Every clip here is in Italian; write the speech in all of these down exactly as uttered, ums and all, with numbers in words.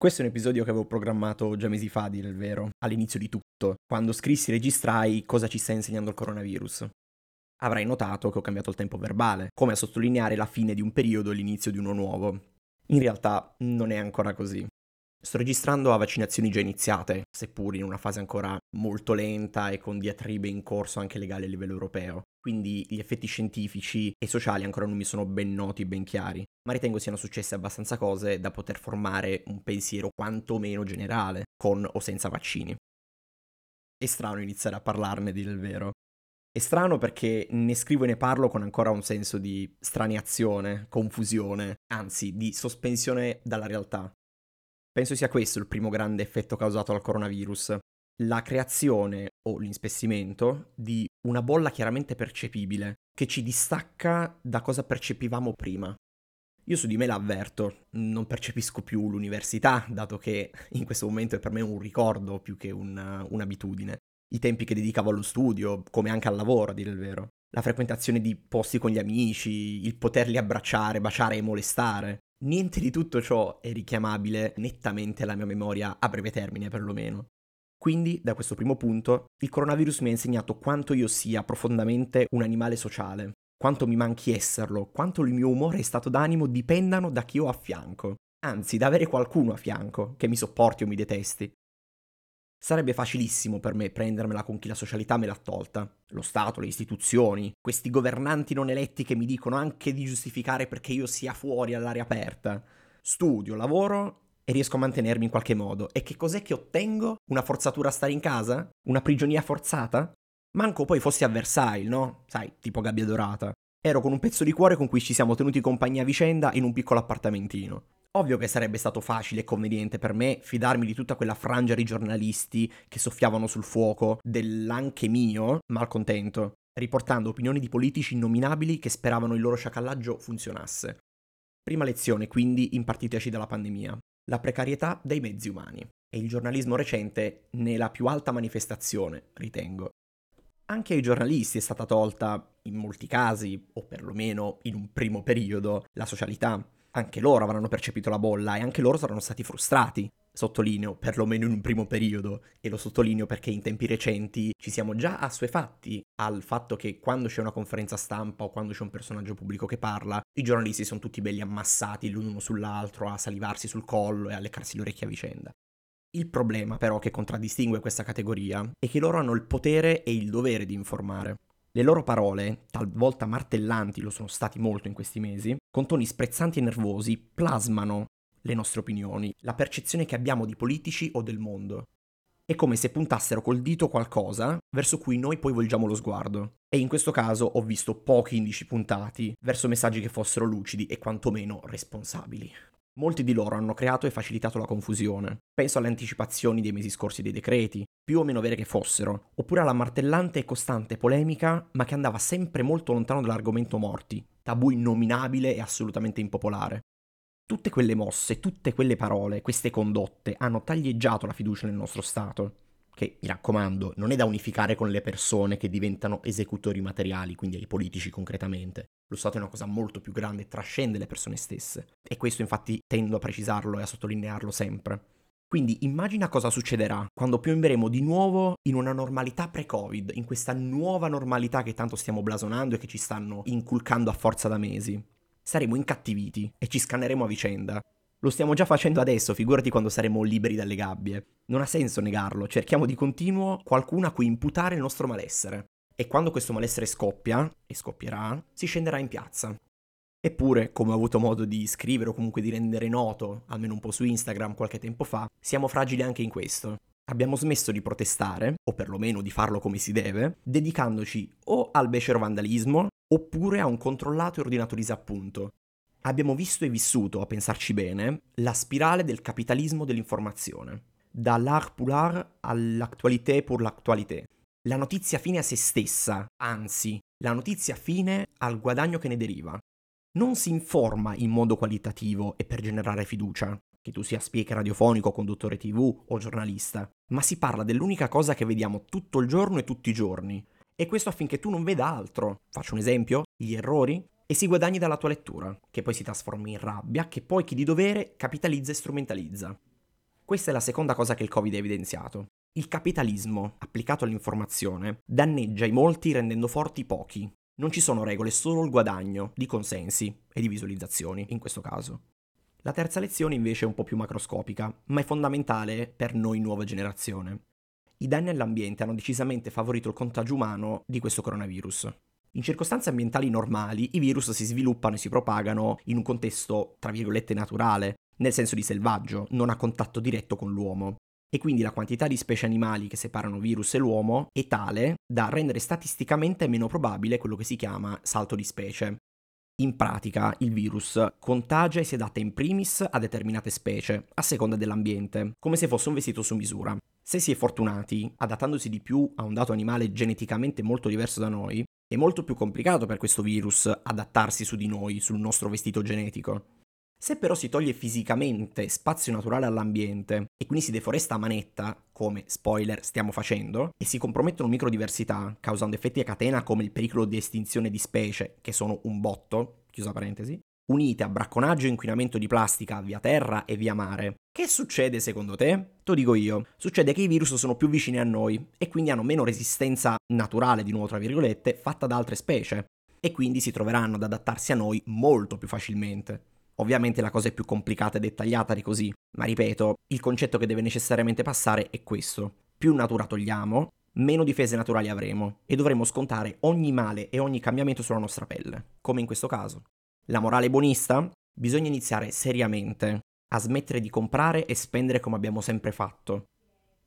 Questo è un episodio che avevo programmato già mesi fa, a dire il vero, all'inizio di tutto, quando scrissi e registrai cosa ci sta insegnando il coronavirus. Avrai notato che ho cambiato il tempo verbale, come a sottolineare la fine di un periodo e l'inizio di uno nuovo. In realtà non è ancora così. Sto registrando a vaccinazioni già iniziate, seppur in una fase ancora molto lenta e con diatribe in corso anche legali a livello europeo. Quindi gli effetti scientifici e sociali ancora non mi sono ben noti e ben chiari, ma ritengo siano successe abbastanza cose da poter formare un pensiero quantomeno generale, con o senza vaccini. È strano iniziare a parlarne, dire il vero. È strano perché ne scrivo e ne parlo con ancora un senso di straniazione, confusione, anzi di sospensione dalla realtà. Penso sia questo il primo grande effetto causato dal coronavirus, la creazione o l'inspessimento di una bolla chiaramente percepibile che ci distacca da cosa percepivamo prima. Io su di me la avverto, non percepisco più l'università, dato che in questo momento è per me un ricordo più che una, un'abitudine. I tempi che dedicavo allo studio, come anche al lavoro, a dire il vero. La frequentazione di posti con gli amici, il poterli abbracciare, baciare e molestare. Niente di tutto ciò è richiamabile nettamente alla mia memoria a breve termine, perlomeno. Quindi, da questo primo punto, il coronavirus mi ha insegnato quanto io sia profondamente un animale sociale, quanto mi manchi esserlo, quanto il mio umore e stato d'animo dipendano da chi ho a fianco, anzi, da avere qualcuno a fianco che mi sopporti o mi detesti. Sarebbe facilissimo per me prendermela con chi la socialità me l'ha tolta, lo Stato, le istituzioni, questi governanti non eletti che mi dicono anche di giustificare perché io sia fuori all'aria aperta. Studio, lavoro e riesco a mantenermi in qualche modo. E che cos'è che ottengo? Una forzatura a stare in casa? Una prigionia forzata? Manco poi fossi a Versailles, no? Sai, tipo Gabbia Dorata. Ero con un pezzo di cuore con cui ci siamo tenuti compagnia a vicenda in un piccolo appartamentino. Ovvio che sarebbe stato facile e conveniente per me fidarmi di tutta quella frangia di giornalisti che soffiavano sul fuoco dell'anche mio malcontento, riportando opinioni di politici innominabili che speravano il loro sciacallaggio funzionasse. Prima lezione, quindi, impartiteci dalla pandemia. La precarietà dei mezzi umani. E il giornalismo recente ne è la più alta manifestazione, ritengo. Anche ai giornalisti è stata tolta, in molti casi, o perlomeno in un primo periodo, la socialità. Anche loro avranno percepito la bolla e anche loro saranno stati frustrati, sottolineo, perlomeno in un primo periodo, e lo sottolineo perché in tempi recenti ci siamo già assuefatti al fatto che quando c'è una conferenza stampa o quando c'è un personaggio pubblico che parla, i giornalisti sono tutti belli ammassati l'uno sull'altro, a salivarsi sul collo e a leccarsi le orecchie a vicenda. Il problema però che contraddistingue questa categoria è che loro hanno il potere e il dovere di informare. Le loro parole, talvolta martellanti, lo sono stati molto in questi mesi, con toni sprezzanti e nervosi, plasmano le nostre opinioni, la percezione che abbiamo di politici o del mondo. È come se puntassero col dito qualcosa verso cui noi poi volgiamo lo sguardo. E in questo caso ho visto pochi indici puntati verso messaggi che fossero lucidi e quantomeno responsabili. Molti di loro hanno creato e facilitato la confusione. Penso alle anticipazioni dei mesi scorsi dei decreti, più o meno vere che fossero, oppure alla martellante e costante polemica, ma che andava sempre molto lontano dall'argomento morti, tabù innominabile e assolutamente impopolare. Tutte quelle mosse, tutte quelle parole, queste condotte hanno taglieggiato la fiducia nel nostro Stato, che, mi raccomando, non è da unificare con le persone che diventano esecutori materiali, quindi ai politici concretamente. Lo Stato è una cosa molto più grande, trascende le persone stesse. E questo infatti tendo a precisarlo e a sottolinearlo sempre. Quindi immagina cosa succederà quando piomberemo di nuovo in una normalità pre-Covid, in questa nuova normalità che tanto stiamo blasonando e che ci stanno inculcando a forza da mesi. Saremo incattiviti e ci scanneremo a vicenda. Lo stiamo già facendo adesso, figurati quando saremo liberi dalle gabbie. Non ha senso negarlo, cerchiamo di continuo qualcuno a cui imputare il nostro malessere. E quando questo malessere scoppia, e scoppierà, si scenderà in piazza. Eppure, come ho avuto modo di scrivere o comunque di rendere noto, almeno un po' su Instagram qualche tempo fa, siamo fragili anche in questo. Abbiamo smesso di protestare, o perlomeno di farlo come si deve, dedicandoci o al becero vandalismo, oppure a un controllato e ordinato disappunto. Abbiamo visto e vissuto, a pensarci bene, la spirale del capitalismo dell'informazione. Da l'art pour l'art all'actualité pour l'actualité. La notizia fine a se stessa, anzi, la notizia fine al guadagno che ne deriva. Non si informa in modo qualitativo e per generare fiducia, che tu sia speaker radiofonico, conduttore tivù o giornalista, ma si parla dell'unica cosa che vediamo tutto il giorno e tutti i giorni. E questo affinché tu non veda altro. Faccio un esempio, gli errori, e si guadagni dalla tua lettura, che poi si trasforma in rabbia, che poi chi di dovere capitalizza e strumentalizza. Questa è la seconda cosa che il Covid ha evidenziato. Il capitalismo, applicato all'informazione, danneggia i molti rendendo forti i pochi. Non ci sono regole, solo il guadagno di consensi e di visualizzazioni, in questo caso. La terza lezione invece è un po' più macroscopica, ma è fondamentale per noi nuova generazione. I danni all'ambiente hanno decisamente favorito il contagio umano di questo coronavirus. In circostanze ambientali normali, i virus si sviluppano e si propagano in un contesto, tra virgolette, naturale, nel senso di selvaggio, non a contatto diretto con l'uomo. E quindi la quantità di specie animali che separano virus e l'uomo è tale da rendere statisticamente meno probabile quello che si chiama salto di specie. In pratica, il virus contagia e si adatta in primis a determinate specie, a seconda dell'ambiente, come se fosse un vestito su misura. Se si è fortunati, adattandosi di più a un dato animale geneticamente molto diverso da noi, è molto più complicato per questo virus adattarsi su di noi, sul nostro vestito genetico. Se però si toglie fisicamente spazio naturale all'ambiente e quindi si deforesta a manetta, come, spoiler, stiamo facendo, e si compromettono microdiversità, causando effetti a catena come il pericolo di estinzione di specie, che sono un botto, chiusa parentesi, unite a bracconaggio e inquinamento di plastica via terra e via mare. Che succede secondo te? Te lo dico io. Succede che i virus sono più vicini a noi e quindi hanno meno resistenza naturale, di nuovo tra virgolette, fatta da altre specie, e quindi si troveranno ad adattarsi a noi molto più facilmente. Ovviamente la cosa è più complicata e dettagliata di così, ma ripeto, il concetto che deve necessariamente passare è questo. Più natura togliamo, meno difese naturali avremo e dovremo scontare ogni male e ogni cambiamento sulla nostra pelle, come in questo caso. La morale buonista? Bisogna iniziare seriamente a smettere di comprare e spendere come abbiamo sempre fatto.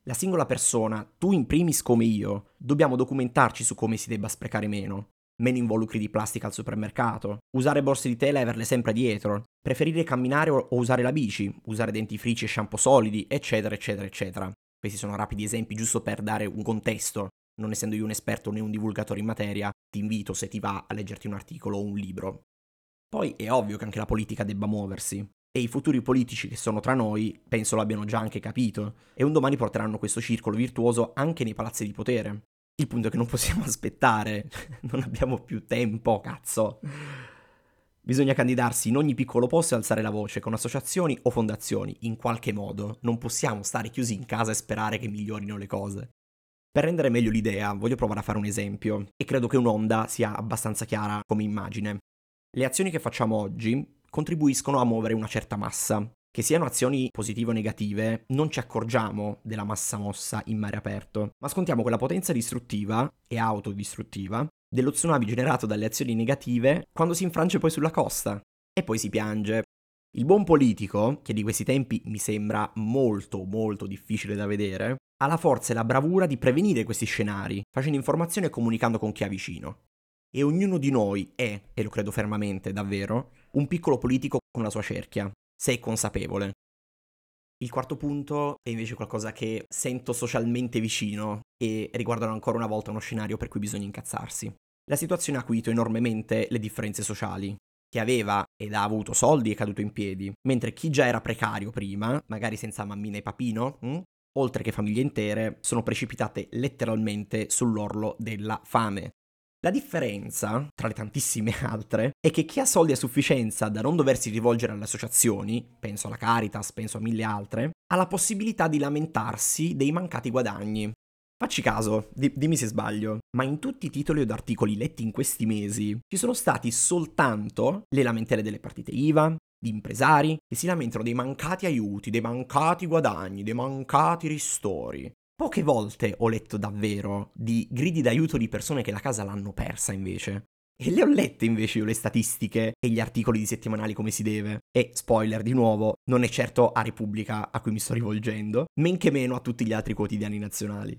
La singola persona, tu in primis come io, dobbiamo documentarci su come si debba sprecare meno. Meno involucri di plastica al supermercato, usare borse di tela e averle sempre dietro, preferire camminare o usare la bici, usare dentifrici e shampoo solidi, eccetera, eccetera, eccetera. Questi sono rapidi esempi giusto per dare un contesto. Non essendo io un esperto né un divulgatore in materia, ti invito, se ti va, a leggerti un articolo o un libro. Poi è ovvio che anche la politica debba muoversi, e i futuri politici che sono tra noi penso l'abbiano già anche capito, e un domani porteranno questo circolo virtuoso anche nei palazzi di potere. Il punto è che non possiamo aspettare, non abbiamo più tempo, cazzo. Bisogna candidarsi in ogni piccolo posto e alzare la voce con associazioni o fondazioni, in qualche modo. Non possiamo stare chiusi in casa e sperare che migliorino le cose. Per rendere meglio l'idea, voglio provare a fare un esempio, e credo che un'onda sia abbastanza chiara come immagine. Le azioni che facciamo oggi contribuiscono a muovere una certa massa. Che siano azioni positive o negative, non ci accorgiamo della massa mossa in mare aperto, ma scontiamo quella potenza distruttiva e autodistruttiva dello tsunami generato dalle azioni negative quando si infrange poi sulla costa. E poi si piange. Il buon politico, che di questi tempi mi sembra molto molto difficile da vedere, ha la forza e la bravura di prevenire questi scenari, facendo informazione e comunicando con chi ha vicino. E ognuno di noi è, e lo credo fermamente, davvero, un piccolo politico con la sua cerchia. Sei consapevole. Il quarto punto è invece qualcosa che sento socialmente vicino e riguardano ancora una volta uno scenario per cui bisogna incazzarsi. La situazione ha acuito enormemente le differenze sociali. Chi aveva ed ha avuto soldi è caduto in piedi, mentre chi già era precario prima, magari senza mammina e papino, mh? oltre che famiglie intere, sono precipitate letteralmente sull'orlo della fame. La differenza, tra le tantissime altre, è che chi ha soldi a sufficienza da non doversi rivolgere alle associazioni, penso alla Caritas, penso a mille altre, ha la possibilità di lamentarsi dei mancati guadagni. Facci caso, di- dimmi se sbaglio, ma in tutti i titoli ed articoli letti in questi mesi ci sono stati soltanto le lamentele delle partite I V A, di impresari che si lamentano dei mancati aiuti, dei mancati guadagni, dei mancati ristori. Poche volte ho letto davvero di gridi d'aiuto di persone che la casa l'hanno persa invece. E le ho lette invece io le statistiche e gli articoli di settimanali come si deve. E, spoiler di nuovo, non è certo a Repubblica a cui mi sto rivolgendo, men che meno a tutti gli altri quotidiani nazionali.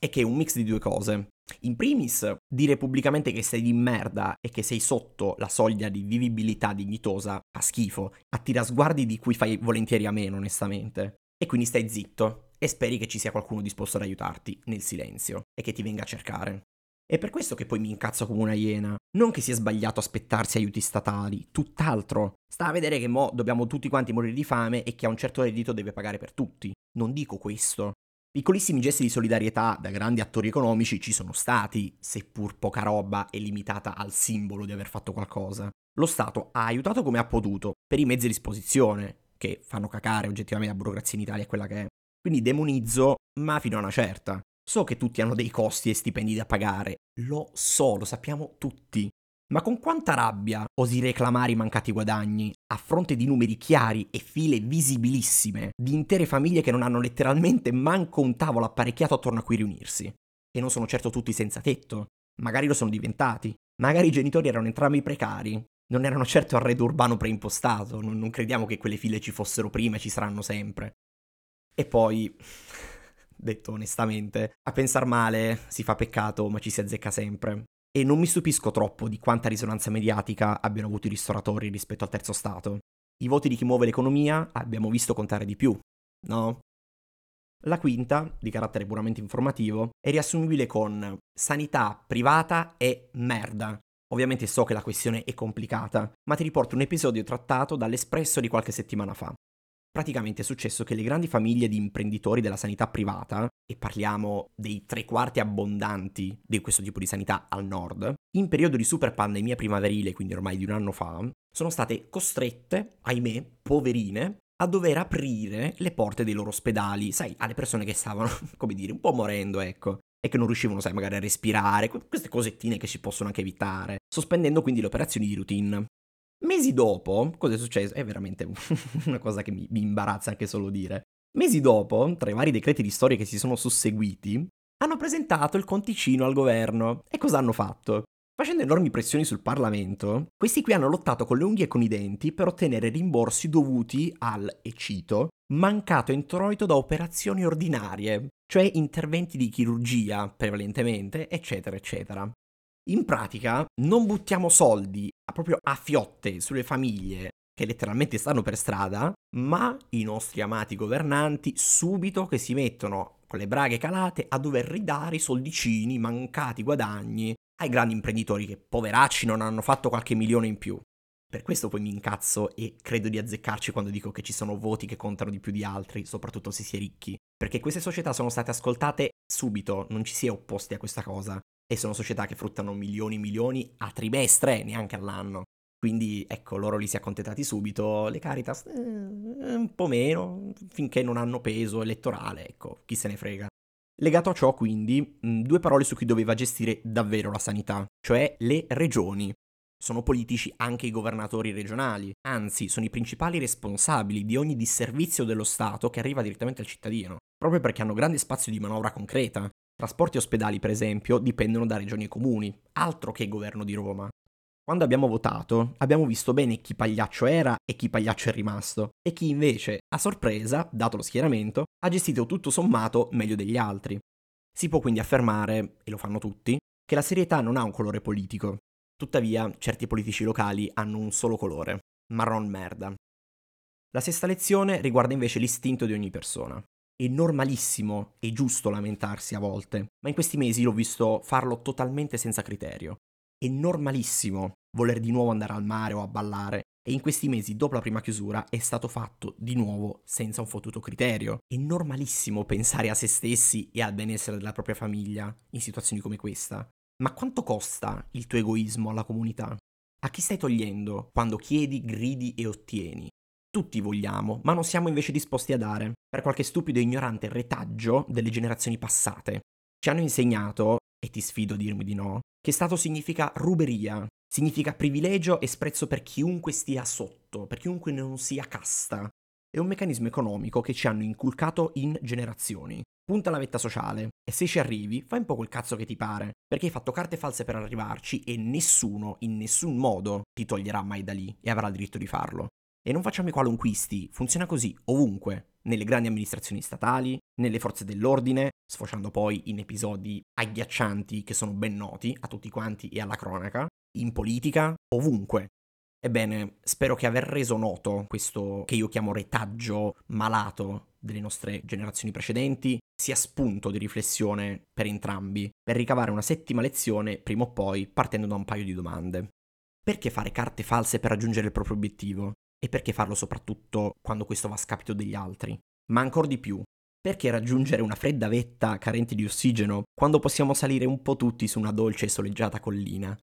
E che è un mix di due cose. In primis, dire pubblicamente che sei di merda e che sei sotto la soglia di vivibilità dignitosa fa schifo, attira sguardi di cui fai volentieri a meno, onestamente. E quindi stai zitto. E speri che ci sia qualcuno disposto ad aiutarti nel silenzio e che ti venga a cercare. È per questo che poi mi incazzo come una iena. Non che sia sbagliato aspettarsi aiuti statali, tutt'altro. Sta a vedere che mo dobbiamo tutti quanti morire di fame e chi ha un certo reddito deve pagare per tutti. Non dico questo. Piccolissimi gesti di solidarietà da grandi attori economici ci sono stati, seppur poca roba è limitata al simbolo di aver fatto qualcosa. Lo Stato ha aiutato come ha potuto, per i mezzi a disposizione. che fanno cacare oggettivamente la burocrazia in Italia, è quella che è. Quindi demonizzo, ma fino a una certa. So che tutti hanno dei costi e stipendi da pagare, lo so, lo sappiamo tutti. Ma con quanta rabbia osi reclamare i mancati guadagni, a fronte di numeri chiari e file visibilissime, di intere famiglie che non hanno letteralmente manco un tavolo apparecchiato attorno a cui riunirsi. E non sono certo tutti senza tetto, magari lo sono diventati, magari i genitori erano entrambi precari, non erano certo arredo urbano preimpostato, non, non crediamo che quelle file ci fossero prima e ci saranno sempre. E poi, detto onestamente, a pensar male si fa peccato ma ci si azzecca sempre. E non mi stupisco troppo di quanta risonanza mediatica abbiano avuto i ristoratori rispetto al terzo stato. I voti di chi muove l'economia abbiamo visto contare di più, no? La quinta, di carattere puramente informativo, è riassumibile con sanità privata e merda. Ovviamente so che la questione è complicata, ma ti riporto un episodio trattato dall'Espresso di qualche settimana fa. Praticamente è successo che le grandi famiglie di imprenditori della sanità privata, e parliamo dei tre quarti abbondanti di questo tipo di sanità al nord, in periodo di super pandemia primaverile, quindi ormai di un anno fa, sono state costrette, ahimè, poverine, a dover aprire le porte dei loro ospedali, sai, alle persone che stavano, come dire, un po' morendo, ecco, e che non riuscivano, sai, magari a respirare, queste cosettine che si possono anche evitare, sospendendo quindi le operazioni di routine. Mesi dopo, cosa è successo? È veramente una cosa che mi, mi imbarazza anche solo dire. Mesi dopo, tra i vari decreti di storia che si sono susseguiti, hanno presentato il conticino al governo. E cosa hanno fatto? Facendo enormi pressioni sul Parlamento, questi qui hanno lottato con le unghie e con i denti per ottenere rimborsi dovuti al, e cito, mancato introito da operazioni ordinarie, cioè interventi di chirurgia prevalentemente, eccetera, eccetera. In pratica non buttiamo soldi proprio a fiotte sulle famiglie che letteralmente stanno per strada, ma i nostri amati governanti subito che si mettono con le braghe calate a dover ridare i soldicini, mancati guadagni ai grandi imprenditori che poveracci non hanno fatto qualche milione in più. Per questo poi mi incazzo e credo di azzeccarci quando dico che ci sono voti che contano di più di altri, soprattutto se si è ricchi, perché queste società sono state ascoltate subito, non ci si è opposti a questa cosa. E sono società che fruttano milioni e milioni a trimestre, neanche all'anno. Quindi, ecco, loro li si è accontentati subito, le Caritas eh, un po' meno, finché non hanno peso elettorale, ecco, chi se ne frega. Legato a ciò, quindi, due parole su chi doveva gestire davvero la sanità, cioè le regioni. Sono politici anche i governatori regionali, anzi, sono i principali responsabili di ogni disservizio dello Stato che arriva direttamente al cittadino, proprio perché hanno grande spazio di manovra concreta. Trasporti e ospedali, per esempio, dipendono da regioni e comuni, altro che governo di Roma. Quando abbiamo votato, abbiamo visto bene chi pagliaccio era e chi pagliaccio è rimasto, e chi invece, a sorpresa, dato lo schieramento, ha gestito tutto sommato meglio degli altri. Si può quindi affermare, e lo fanno tutti, che la serietà non ha un colore politico. Tuttavia, certi politici locali hanno un solo colore, marron merda. La sesta lezione riguarda invece l'istinto di ogni persona. È normalissimo e giusto lamentarsi a volte, ma in questi mesi l'ho visto farlo totalmente senza criterio. È normalissimo voler di nuovo andare al mare o a ballare, e in questi mesi dopo la prima chiusura è stato fatto di nuovo senza un fottuto criterio. È normalissimo pensare a se stessi e al benessere della propria famiglia in situazioni come questa. Ma quanto costa il tuo egoismo alla comunità? A chi stai togliendo quando chiedi, gridi e ottieni? Tutti vogliamo, ma non siamo invece disposti a dare, per qualche stupido e ignorante retaggio delle generazioni passate. Ci hanno insegnato, e ti sfido a dirmi di no, che Stato significa ruberia, significa privilegio e sprezzo per chiunque stia sotto, per chiunque non sia casta. È un meccanismo economico che ci hanno inculcato in generazioni. Punta alla vetta sociale, e se ci arrivi, fai un po' quel cazzo che ti pare, perché hai fatto carte false per arrivarci e nessuno, in nessun modo, ti toglierà mai da lì e avrà il diritto di farlo. E non facciamo i qualunquisti, funziona così ovunque, nelle grandi amministrazioni statali, nelle forze dell'ordine, sfociando poi in episodi agghiaccianti che sono ben noti a tutti quanti e alla cronaca, in politica, ovunque. Ebbene, spero che aver reso noto questo che io chiamo retaggio malato delle nostre generazioni precedenti sia spunto di riflessione per entrambi, per ricavare una settima lezione prima o poi partendo da un paio di domande. Perché fare carte false per raggiungere il proprio obiettivo? E perché farlo soprattutto quando questo va a scapito degli altri? Ma ancor di più, perché raggiungere una fredda vetta carente di ossigeno quando possiamo salire un po' tutti su una dolce e soleggiata collina?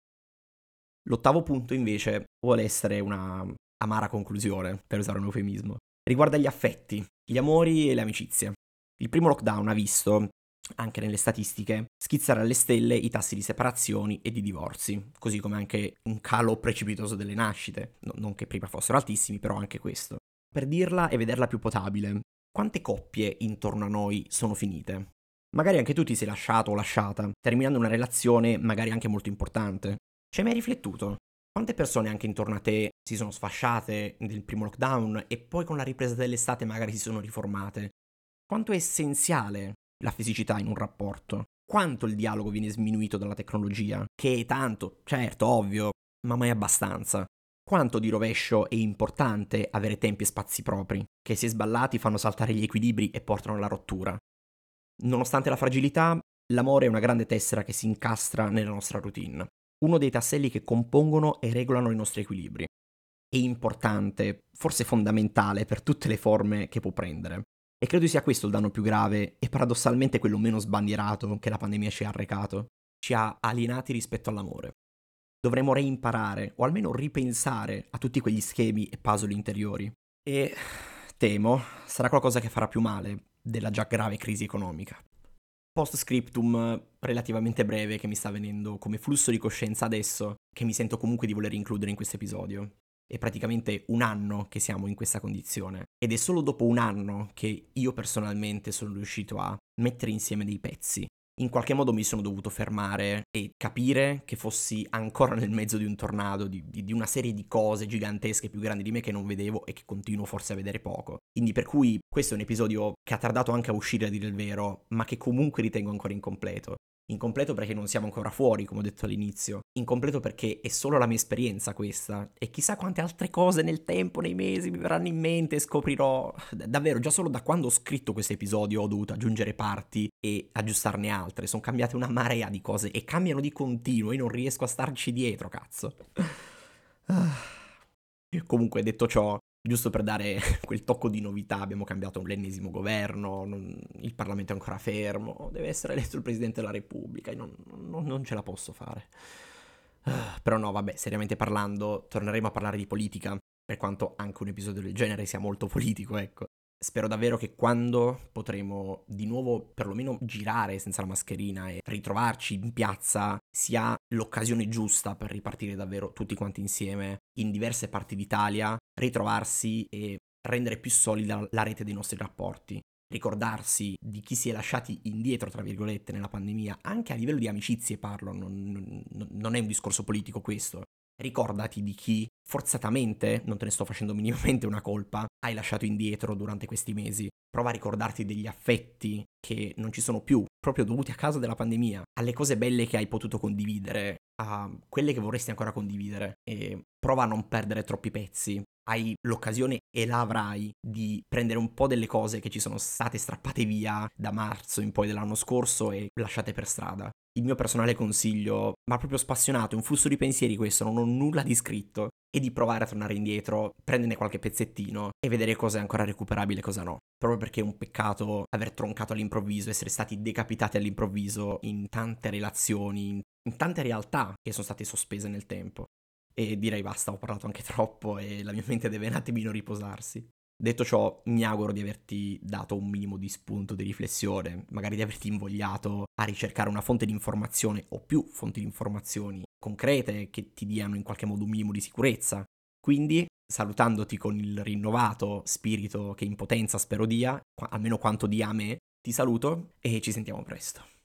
L'ottavo punto invece vuole essere una amara conclusione, per usare un eufemismo. riguarda gli affetti, gli amori e le amicizie. Il primo lockdown ha visto, anche nelle statistiche, schizzare alle stelle i tassi di separazioni e di divorzi, così come anche un calo precipitoso delle nascite, no, non che prima fossero altissimi, però anche questo. Per dirla e vederla più potabile, quante coppie intorno a noi sono finite? Magari anche tu ti sei lasciato o lasciata, terminando una relazione magari anche molto importante. Ci hai mai riflettuto? Quante persone anche intorno a te si sono sfasciate nel primo lockdown e poi con la ripresa dell'estate magari si sono riformate? Quanto è essenziale la fisicità in un rapporto? Quanto il dialogo viene sminuito dalla tecnologia? Che è tanto, certo, ovvio, ma mai abbastanza. Quanto di rovescio è importante avere tempi e spazi propri, che se sballati fanno saltare gli equilibri e portano alla rottura. Nonostante la fragilità, l'amore è una grande tessera che si incastra nella nostra routine, uno dei tasselli che compongono e regolano i nostri equilibri. È importante, forse fondamentale, per tutte le forme che può prendere. E credo sia questo il danno più grave e paradossalmente quello meno sbandierato che la pandemia ci ha arrecato. Ci ha alienati rispetto all'amore. Dovremmo reimparare o almeno ripensare a tutti quegli schemi e puzzle interiori. E temo sarà qualcosa che farà più male della già grave crisi economica. Post scriptum relativamente breve che mi sta venendo come flusso di coscienza adesso che mi sento comunque di voler includere in questo episodio. È praticamente un anno che siamo in questa condizione ed è solo dopo un anno che io personalmente sono riuscito a mettere insieme dei pezzi. In qualche modo mi sono dovuto fermare e capire che fossi ancora nel mezzo di un tornado, di, di, di una serie di cose gigantesche più grandi di me che non vedevo e che continuo forse a vedere poco. Quindi per cui questo è un episodio che ha tardato anche a uscire a dire il vero, ma che comunque ritengo ancora incompleto. Incompleto perché non siamo ancora fuori, come ho detto all'inizio. Incompleto perché è solo la mia esperienza questa e chissà quante altre cose nel tempo, nei mesi mi verranno in mente e scoprirò. Davvero, già solo da quando ho scritto questo episodio ho dovuto aggiungere parti e aggiustarne altre. Sono cambiate una marea di cose e cambiano di continuo e non riesco a starci dietro, cazzo. Comunque, detto ciò, giusto per dare quel tocco di novità, abbiamo cambiato l'ennesimo governo, non, il Parlamento è ancora fermo, deve essere eletto il Presidente della Repubblica, e non, non, non ce la posso fare. Però no, vabbè, seriamente parlando, torneremo a parlare di politica, per quanto anche un episodio del genere sia molto politico, ecco. Spero davvero che quando potremo di nuovo perlomeno girare senza la mascherina e ritrovarci in piazza sia l'occasione giusta per ripartire davvero tutti quanti insieme in diverse parti d'Italia, ritrovarsi e rendere più solida la rete dei nostri rapporti, ricordarsi di chi si è lasciati indietro, tra virgolette, nella pandemia, anche a livello di amicizie parlo, non, non, non è un discorso politico questo. Ricordati di chi forzatamente, non te ne sto facendo minimamente una colpa, hai lasciato indietro durante questi mesi. Prova a ricordarti degli affetti che non ci sono più, proprio dovuti a causa della pandemia, alle cose belle che hai potuto condividere, a quelle che vorresti ancora condividere. E prova a non perdere troppi pezzi. Hai l'occasione, e la avrai, di prendere un po' delle cose che ci sono state strappate via da marzo in poi dell'anno scorso e lasciate per strada. Il mio personale consiglio, ma proprio spassionato, è un flusso di pensieri questo, non ho nulla di scritto, e di provare a tornare indietro, prenderne qualche pezzettino e vedere cosa è ancora recuperabile e cosa no. Proprio perché è un peccato aver troncato all'improvviso, essere stati decapitati all'improvviso in tante relazioni, in, in tante realtà che sono state sospese nel tempo. E direi basta, ho parlato anche troppo e la mia mente deve un attimino riposarsi. Detto ciò, mi auguro di averti dato un minimo di spunto di riflessione, magari di averti invogliato a ricercare una fonte di informazione o più fonti di informazioni concrete che ti diano in qualche modo un minimo di sicurezza. Quindi, salutandoti con il rinnovato spirito che in potenza spero dia, almeno quanto dia a me, ti saluto e ci sentiamo presto.